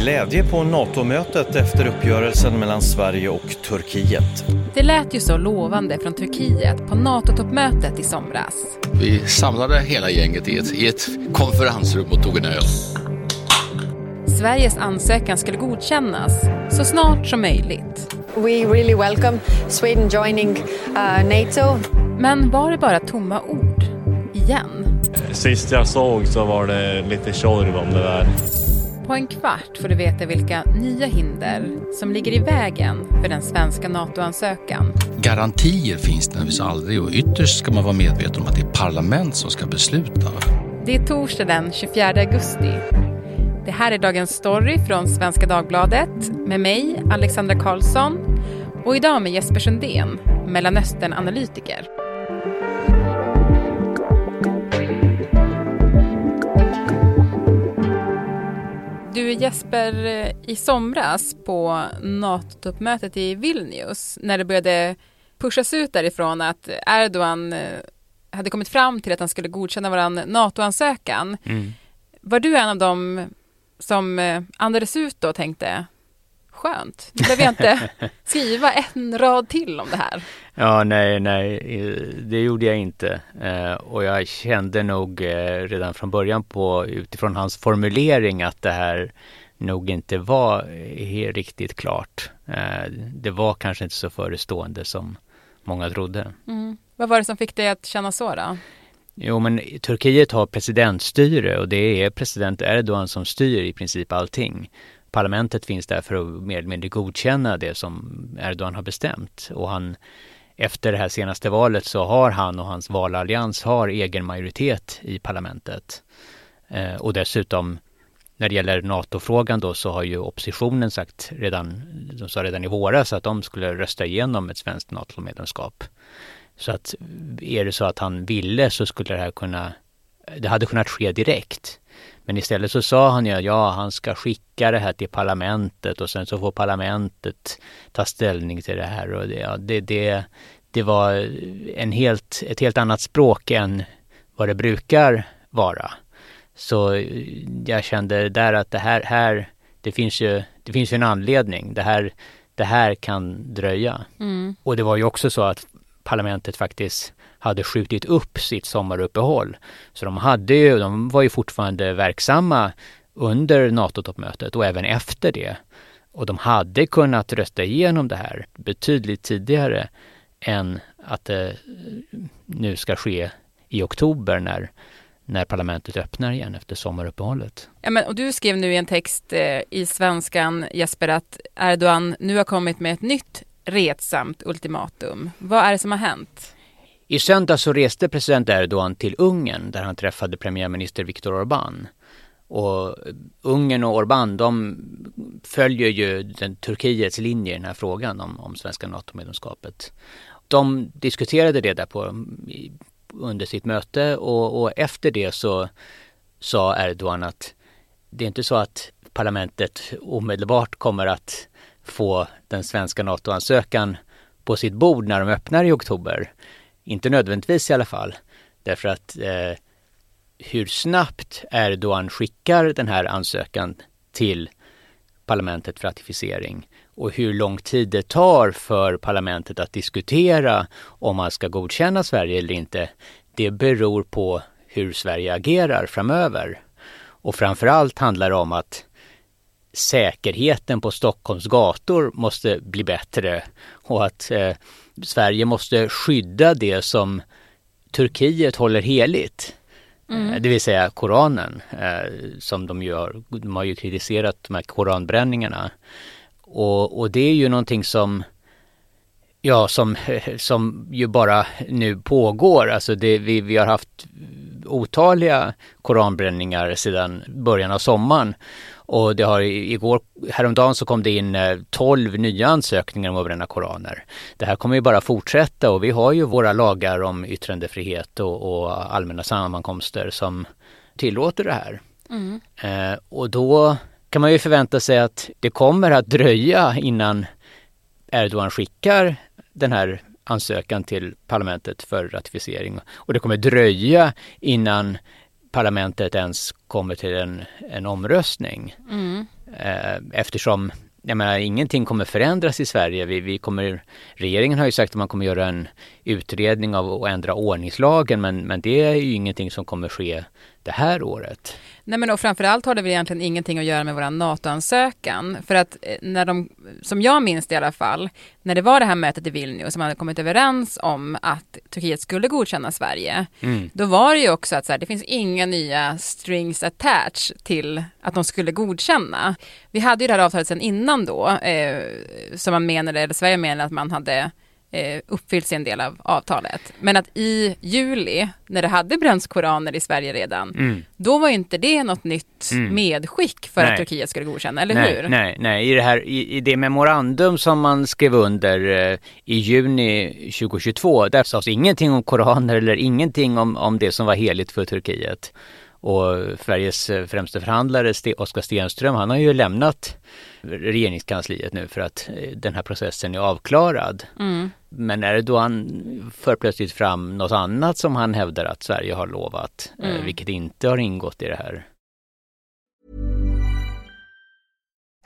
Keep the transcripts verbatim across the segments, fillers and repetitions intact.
Glädje på NATO-mötet efter uppgörelsen mellan Sverige och Turkiet. Det lät ju så lovande från Turkiet på NATO-toppmötet i somras. Vi samlade hela gänget i ett, i ett konferensrum och tog en öl. Sveriges ansökan skulle godkännas så snart som möjligt. We really welcome Sweden joining uh, NATO. Men var det bara tomma ord igen? Sist jag såg så var det lite tjorv om det där. På en kvart får du veta vilka nya hinder som ligger i vägen för den svenska NATO-ansökan. Garantier finns naturligtvis aldrig och ytterst ska man vara medveten om att det är parlament som ska besluta. Det är torsdag den tjugofjärde augusti. Det här är dagens story från Svenska Dagbladet med mig, Alexandra Karlsson, och idag med Jesper Sundén, Mellanösternanalytiker. Du Jesper, i somras på NATO-toppmötet i Vilnius när det började pushas ut därifrån att Erdogan hade kommit fram till att han skulle godkänna våran NATO-ansökan. Mm. Var du en av dem som andades ut då och tänkte, skönt, nu behöver jag inte skriva en rad till om det här? Ja, nej, nej, det gjorde jag inte. Och jag kände nog redan från början på, utifrån hans formulering, att det här nog inte var helt riktigt klart. Det var kanske inte så förestående som många trodde. Mm. Vad var det som fick dig att känna så då? Jo, men Turkiet har presidentstyre och det är president Erdogan som styr i princip allting. Parlamentet finns där för att mer eller mindre godkänna det som Erdogan har bestämt. Och han, efter det här senaste valet så har han och hans valallians har egen majoritet i parlamentet. Eh, och dessutom när det gäller NATO-frågan då så har ju oppositionen sagt redan, de sa redan i våras att de skulle rösta igenom ett svenskt NATO-medlemskap. Så att är det så att han ville så skulle det här kunna, det hade kunnat ske direkt. Men istället så sa han ja, ja, han ska skicka det här till parlamentet och sen så får parlamentet ta ställning till det här. Och det, ja, det, det, det var en helt, ett helt annat språk än vad det brukar vara. Så jag kände där att det här, här det finns ju, det finns ju en anledning. Det här, det här kan dröja. Mm. Och det var ju också så att parlamentet faktiskt hade skjutit upp sitt sommaruppehåll. Så de hade ju, de var ju fortfarande verksamma under NATO-toppmötet och även efter det. Och de hade kunnat rösta igenom det här betydligt tidigare än att det nu ska ske i oktober när, när parlamentet öppnar igen efter sommaruppehållet. Ja, men, och du skrev nu i en text eh, i Svenskan, Jesper, att Erdogan nu har kommit med ett nytt retsamt ultimatum. Vad är det som har hänt? I söndag så reste president Erdogan till Ungern där han träffade premiärminister Viktor Orban. Och Ungern och Orban, de följer ju den Turkiets linje i den här frågan om, om svenska NATO-medlemskapet. De diskuterade det där på, under sitt möte och, och efter det så sa Erdogan att det är inte så att parlamentet omedelbart kommer att få den svenska NATO-ansökan på sitt bord när de öppnar i oktober. Inte nödvändigtvis i alla fall. Därför att eh, hur snabbt Erdogan skickar den här ansökan till parlamentet för ratificering och hur lång tid det tar för parlamentet att diskutera om man ska godkänna Sverige eller inte, det beror på hur Sverige agerar framöver. Och framförallt handlar det om att säkerheten på Stockholms gator måste bli bättre och att eh, Sverige måste skydda det som Turkiet håller heligt. Mm. Det vill säga Koranen, eh, som de gör. De har ju kritiserat de här koranbränningarna. Och, och det är ju någonting som, ja, som, som ju bara nu pågår. Alltså det, vi, vi har haft otaliga koranbränningar sedan början av sommaren. Och det har igår, häromdagen så kom det in tolv nya ansökningar om att bränna koraner. Det här kommer ju bara fortsätta och vi har ju våra lagar om yttrandefrihet och, och allmänna sammankomster som tillåter det här. Mm. Eh, och då kan man ju förvänta sig att det kommer att dröja innan Erdogan skickar den här ansökan till parlamentet för ratificering. Och det kommer dröja innan parlamentet ens kommer till en, en omröstning. Mm. eftersom jag menar, ingenting kommer förändras i Sverige. Vi, vi kommer, regeringen har ju sagt att man kommer göra en utredning av och ändra ordningslagen, men, men det är ju ingenting som kommer ske det här året. Nej, men och framförallt har det väl egentligen ingenting att göra med vår NATO-ansökan. För att när de, som jag minns det i alla fall, när det var det här mötet i Vilnius som hade kommit överens om att Turkiet skulle godkänna Sverige, mm. då var det ju också att så här, det finns inga nya strings attached till att de skulle godkänna. Vi hade ju det här avtalet sedan innan då, eh, som man menade, eller Sverige menade att man hade uppfyllt sin del av avtalet. Men att i juli, när det hade bränts koraner i Sverige redan, mm. då var inte det något nytt mm. medskick för nej. att Turkiet skulle godkänna, eller nej, hur? Nej, nej. I, det här, i, I det memorandum som man skrev under eh, i juni tjugohundratjugotvå, där sades ingenting om koraner eller ingenting om, om det som var heligt för Turkiet. Och Sveriges främste förhandlare Oscar Stenström, han har ju lämnat regeringskansliet nu för att den här processen är avklarad. Mm. Men är det då han för plötsligt fram något annat som han hävdar att Sverige har lovat, mm. vilket inte har ingått i det här?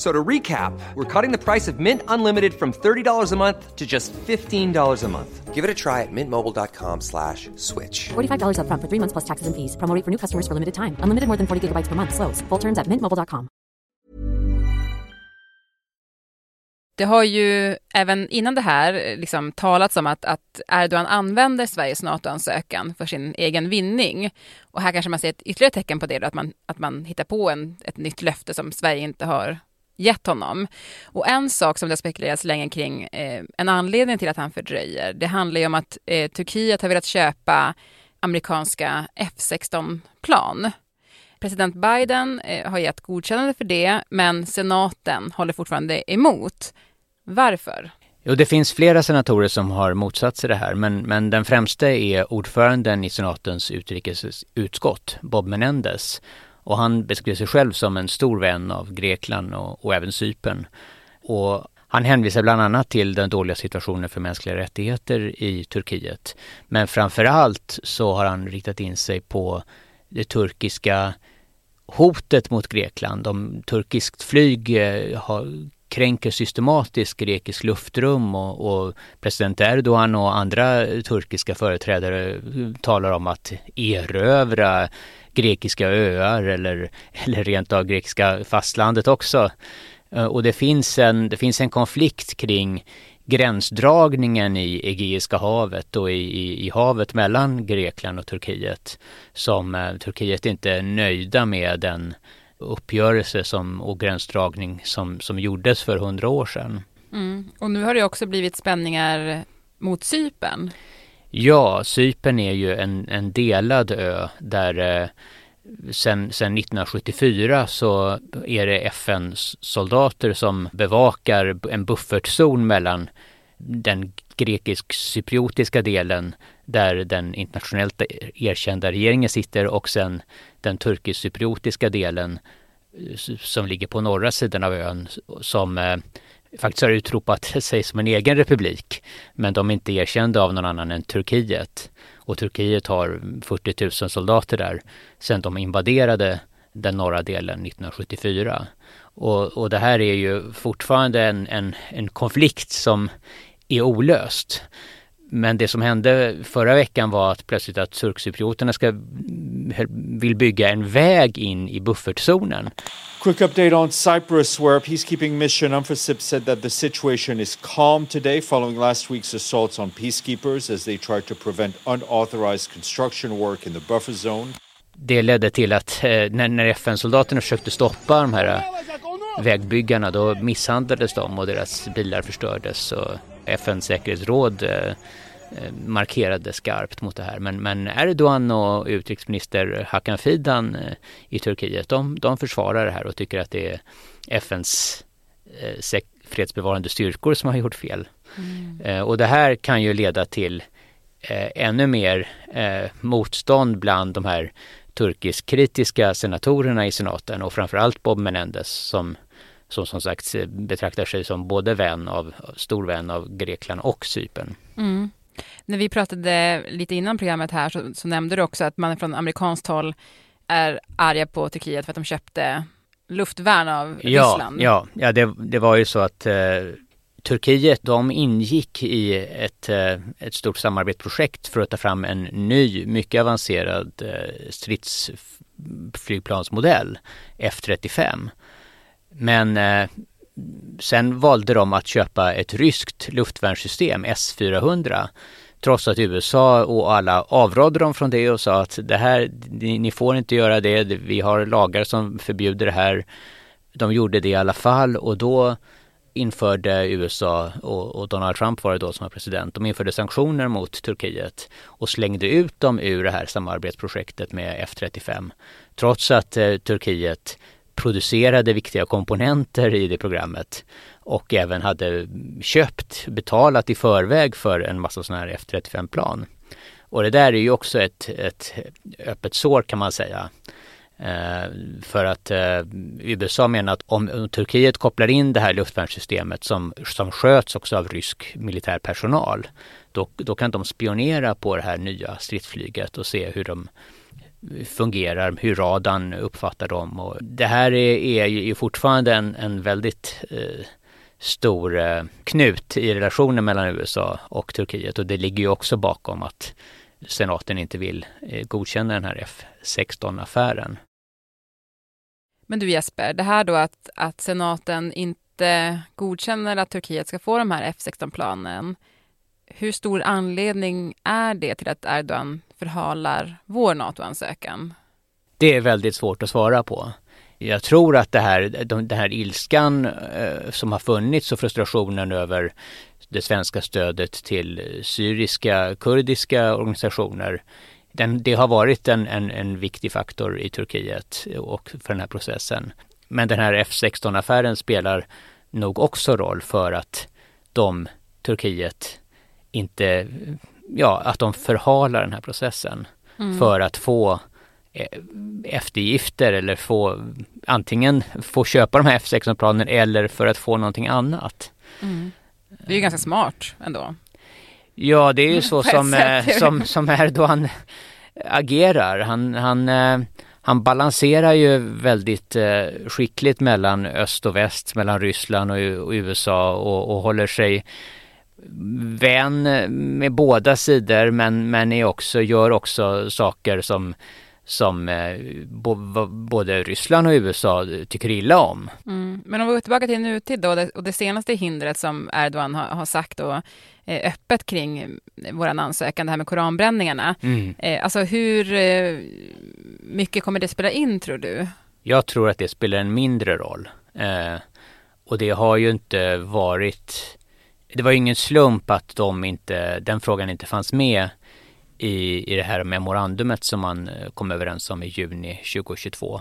So to recap, we're cutting the price of Mint Unlimited from thirty dollars a month to just fifteen dollars a month. Give it a try at mintmobile.com slash switch. forty-five dollars up front for three months plus taxes and fees. Promo rate for new customers for limited time. Unlimited more than forty gigabytes per month. Slows full terms at mint mobile dot com. Det har ju även innan det här liksom talats om att, att Erdogan använder Sveriges NATO-ansökan för sin egen vinning. Och här kanske man ser ett ytterligare tecken på det då, att man, att man hittar på en, ett nytt löfte som Sverige inte har gett honom. Och en sak som det spekuleras länge kring, eh, en anledning till att han fördröjer, det handlar ju om att eh, Turkiet har velat köpa amerikanska F sexton plan. President Biden eh, har gett godkännande för det, men senaten håller fortfarande emot. Varför? Jo, det finns flera senatorer som har motsatt sig det här, men, men den främsta är ordföranden i senatens utrikesutskott, Bob Menendez. Och han beskrev sig själv som en stor vän av Grekland och, och även Cypern. Och han hänvisar bland annat till den dåliga situationen för mänskliga rättigheter i Turkiet. Men framförallt så har han riktat in sig på det turkiska hotet mot Grekland. De turkiskt flyg har, kränker systematiskt grekiskt luftrum och, och president Erdogan och andra turkiska företrädare talar om att erövra grekiska öar eller, eller rent av grekiska fastlandet också. Och det finns en, det finns en konflikt kring gränsdragningen i Egeiska havet och i, i, i havet mellan Grekland och Turkiet, som eh, Turkiet inte är nöjda med den uppgörelse som, och gränsdragning som, som gjordes för hundra år sedan. Mm. Och nu har det också blivit spänningar mot Cypern. Ja, Cypern är ju en, en delad ö där eh, sen, sen nittonhundrasjuttiofyra så är det F N-soldater som bevakar en buffertzon mellan den grekisk-cypriotiska delen där den internationellt erkända regeringen sitter och sen den turkisk-cypriotiska delen som ligger på norra sidan av ön som eh, faktiskt har utropat sig som en egen republik, men de är inte erkända av någon annan än Turkiet. Och Turkiet har fyrtio tusen soldater där sedan de invaderade den norra delen nittonhundrasjuttiofyra. Och, och det här är ju fortfarande en, en, en konflikt som är olöst. Men det som hände förra veckan var att plötsligt att turkcyprioterna ska vill bygga en väg in i buffertzonen. Quick update on Cyprus where peacekeeping mission UNFICYP said that the situation is calm today following last week's assaults on peacekeepers as they tried to prevent unauthorized construction work in the buffer zone. Det ledde till att när, när F N-soldaterna försökte stoppa de här vägbyggarna, då misshandlades de och deras bilar förstördes. Och F N:s säkerhetsråd eh, markerade skarpt mot det här. Men, men Erdogan och utrikesminister Hakan Fidan eh, i Turkiet, de, de försvarar det här och tycker att det är F N:s eh, sek- fredsbevarande styrkor som har gjort fel. Mm. Eh, och det här kan ju leda till eh, ännu mer eh, motstånd bland de här turkisk-kritiska senatorerna i senaten och framförallt Bob Menendez som, som som sagt betraktar sig som både vän av, stor vän av Grekland och Cypern. Mm. När vi pratade lite innan programmet här så, så nämnde du också att man från amerikanskt håll är arga på Turkiet för att de köpte luftvärn av ja, Ryssland. Ja, ja det, det var ju så att eh, Turkiet, de ingick i ett, eh, ett stort samarbetsprojekt för att ta fram en ny, mycket avancerad eh, stridsflygplansmodell, F trettiofem. Men eh, sen valde de att köpa ett ryskt luftvärnssystem, S fyrahundra, trots att U S A och alla avrådde dem från det och sa att det här, ni får inte göra det, vi har lagar som förbjuder det här. De gjorde det i alla fall och då införde U S A och, och Donald Trump var det då som var president. De införde sanktioner mot Turkiet och slängde ut dem ur det här samarbetsprojektet med F trettiofem. Trots att eh, Turkiet producerade viktiga komponenter i det programmet och även hade köpt, betalat i förväg för en massa sådana här F trettiofem-plan. Och det där är ju också ett, ett öppet sår kan man säga. Eh, för att eh, U S A menar att om Turkiet kopplar in det här luftvärnssystemet som, som sköts också av rysk militär personal, då, då kan de spionera på det här nya stridsflyget och se hur de fungerar, hur radarn uppfattar dem. Och det här är, är ju fortfarande en, en väldigt eh, stor eh, knut i relationen mellan U S A och Turkiet och det ligger ju också bakom att senaten inte vill eh, godkänna den här F sexton-affären. Men du Jesper, det här då att, att senaten inte godkänner att Turkiet ska få de här F sexton-planen, hur stor anledning är det till att Erdogan förhalar vår NATO-ansökan? Det är väldigt svårt att svara på. Jag tror att det här, den här ilskan eh, som har funnits och frustrationen över det svenska stödet till syriska, kurdiska organisationer, den, det har varit en, en, en viktig faktor i Turkiet och för den här processen. Men den här F sexton-affären spelar nog också roll för att de, Turkiet, inte... Ja, att de förhalar den här processen mm. för att få eftergifter eller få antingen få köpa de här F sexton-planen eller för att få någonting annat. Mm. Det är ju ganska smart ändå. Ja, det är ju så som, som, som Erdogan agerar. Han, han, han balanserar ju väldigt skickligt mellan öst och väst, mellan Ryssland och U S A och, och håller sig vän med båda sidor men, men är också, gör också saker som, som bo, bo, både Ryssland och U S A tycker illa om. Mm. Men om vi går tillbaka till nutid då, och det, och det senaste hindret som Erdogan har, har sagt då, öppet kring våran ansökan, det här med koranbränningarna. Mm. Alltså hur mycket kommer det spela in tror du? Jag tror att det spelar en mindre roll. Eh, och det har ju inte varit... Det var ju ingen slump att de inte, den frågan inte fanns med i, i det här memorandumet som man kom överens om i juni tjugohundratjugotvå.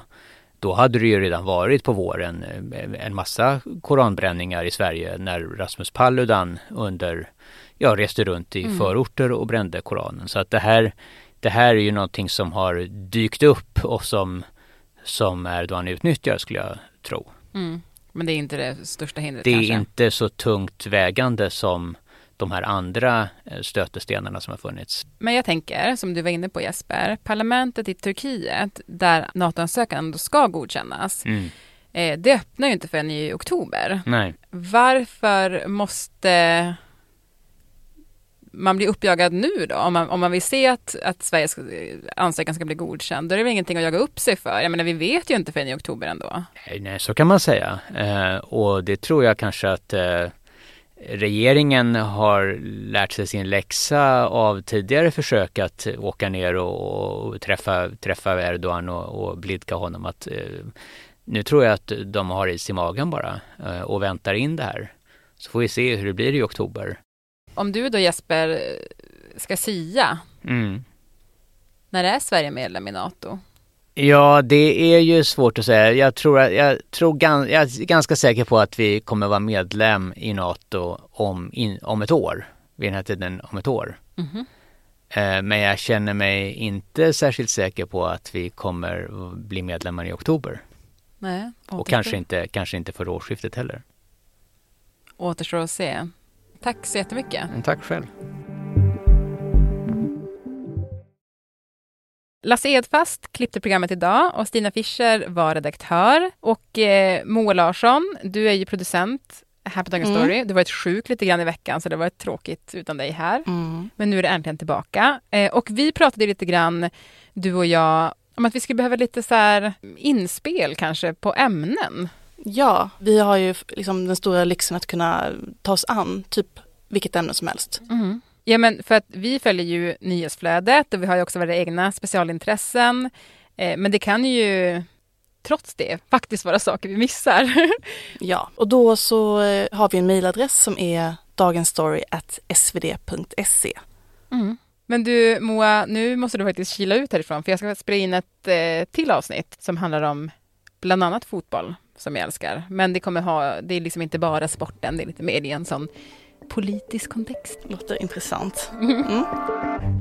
Då hade det ju redan varit på våren en massa koranbränningar i Sverige när Rasmus Palludan under, ja, reste runt i mm. förorter och brände koranen. Så att det här, det här är ju någonting som har dykt upp och som, som Erdogan utnyttjar skulle jag tro. Mm. Men det är inte det största hindret det kanske? Det är inte så tungt vägande som de här andra stötestenarna som har funnits. Men jag tänker, som du var inne på Jesper, parlamentet i Turkiet där NATO-ansökan ska godkännas, mm. eh, det öppnar ju inte förrän i oktober. Nej. Varför måste man bli uppjagad nu då? Om man, om man vill se att, att Sveriges ansökan ska bli godkänd, då är det väl ingenting att jaga upp sig för? Jag menar, vi vet ju inte förrän i oktober ändå. Nej, nej så kan man säga. Eh, och det tror jag kanske att eh, regeringen har lärt sig sin läxa av tidigare försök att åka ner och, och träffa, träffa Erdogan och, och blidka honom. Att, eh, nu tror jag att de har is i magen bara eh, och väntar in det här. Så får vi se hur det blir i oktober. Om du då Jesper ska sia mm. när är Sverige medlem i NATO? Ja, det är ju svårt att säga. Jag tror jag tror gans, jag är ganska säker på att vi kommer vara medlem i NATO om in, om ett år. Vid den här tiden om ett år. Mm-hmm. Men jag känner mig inte särskilt säker på att vi kommer bli medlemmar i oktober. Nej, och kanske inte, kanske inte för årsskiftet heller. Återstår att se. Tack så jättemycket. Tack själv. Lasse Edfast klippte programmet idag och Stina Fischer var redaktör. Och eh, Moe Larsson, du är ju producent här på Dagens mm. Story. Du har varit sjuk lite grann i veckan så det har varit tråkigt utan dig här. Mm. Men nu är det äntligen tillbaka. Eh, och vi pratade lite grann, du och jag, om att vi skulle behöva lite så här inspel kanske på ämnen. Ja, vi har ju liksom den stora lyxen att kunna ta oss an typ vilket ämne som helst. Mm. Ja, men för att vi följer ju nyhetsflödet och vi har ju också våra egna specialintressen. Eh, men det kan ju trots det faktiskt vara saker vi missar. Ja, och då så har vi en mejladress som är dagensstory at s v d punkt se. Mm. Men du Moa, nu måste du faktiskt kila ut härifrån för jag ska spela in ett eh, till avsnitt som handlar om bland annat fotboll som jag älskar. Men det kommer ha, det är liksom inte bara sporten, det är lite mer i en sån politisk kontext. Låter intressant. Mm.